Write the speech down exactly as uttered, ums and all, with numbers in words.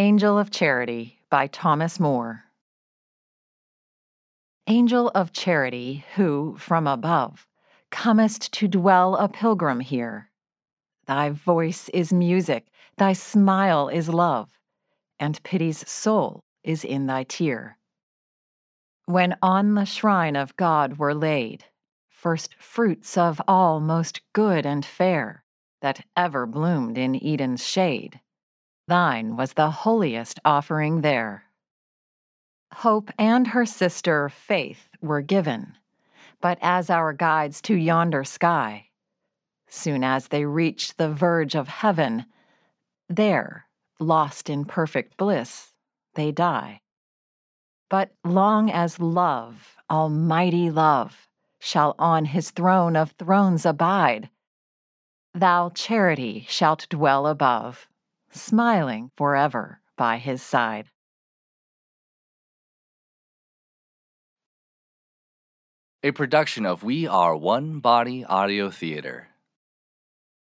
Angel of Charity by Thomas Moore. Angel of Charity, who, from above, comest to dwell a pilgrim here. Thy voice is music, thy smile is love, and pity's soul is in thy tear. When on the shrine of God were laid, first fruits of all most good and fair, that ever bloomed in Eden's shade, thine was the holiest offering there. Hope and her sister Faith were given, but as our guides to yonder sky, soon as they reached the verge of heaven, there, lost in perfect bliss, they die. But long as love, almighty love, shall on his throne of thrones abide, thou, Charity, shalt dwell above, smiling forever by his side. A production of We Are One Body Audio Theater.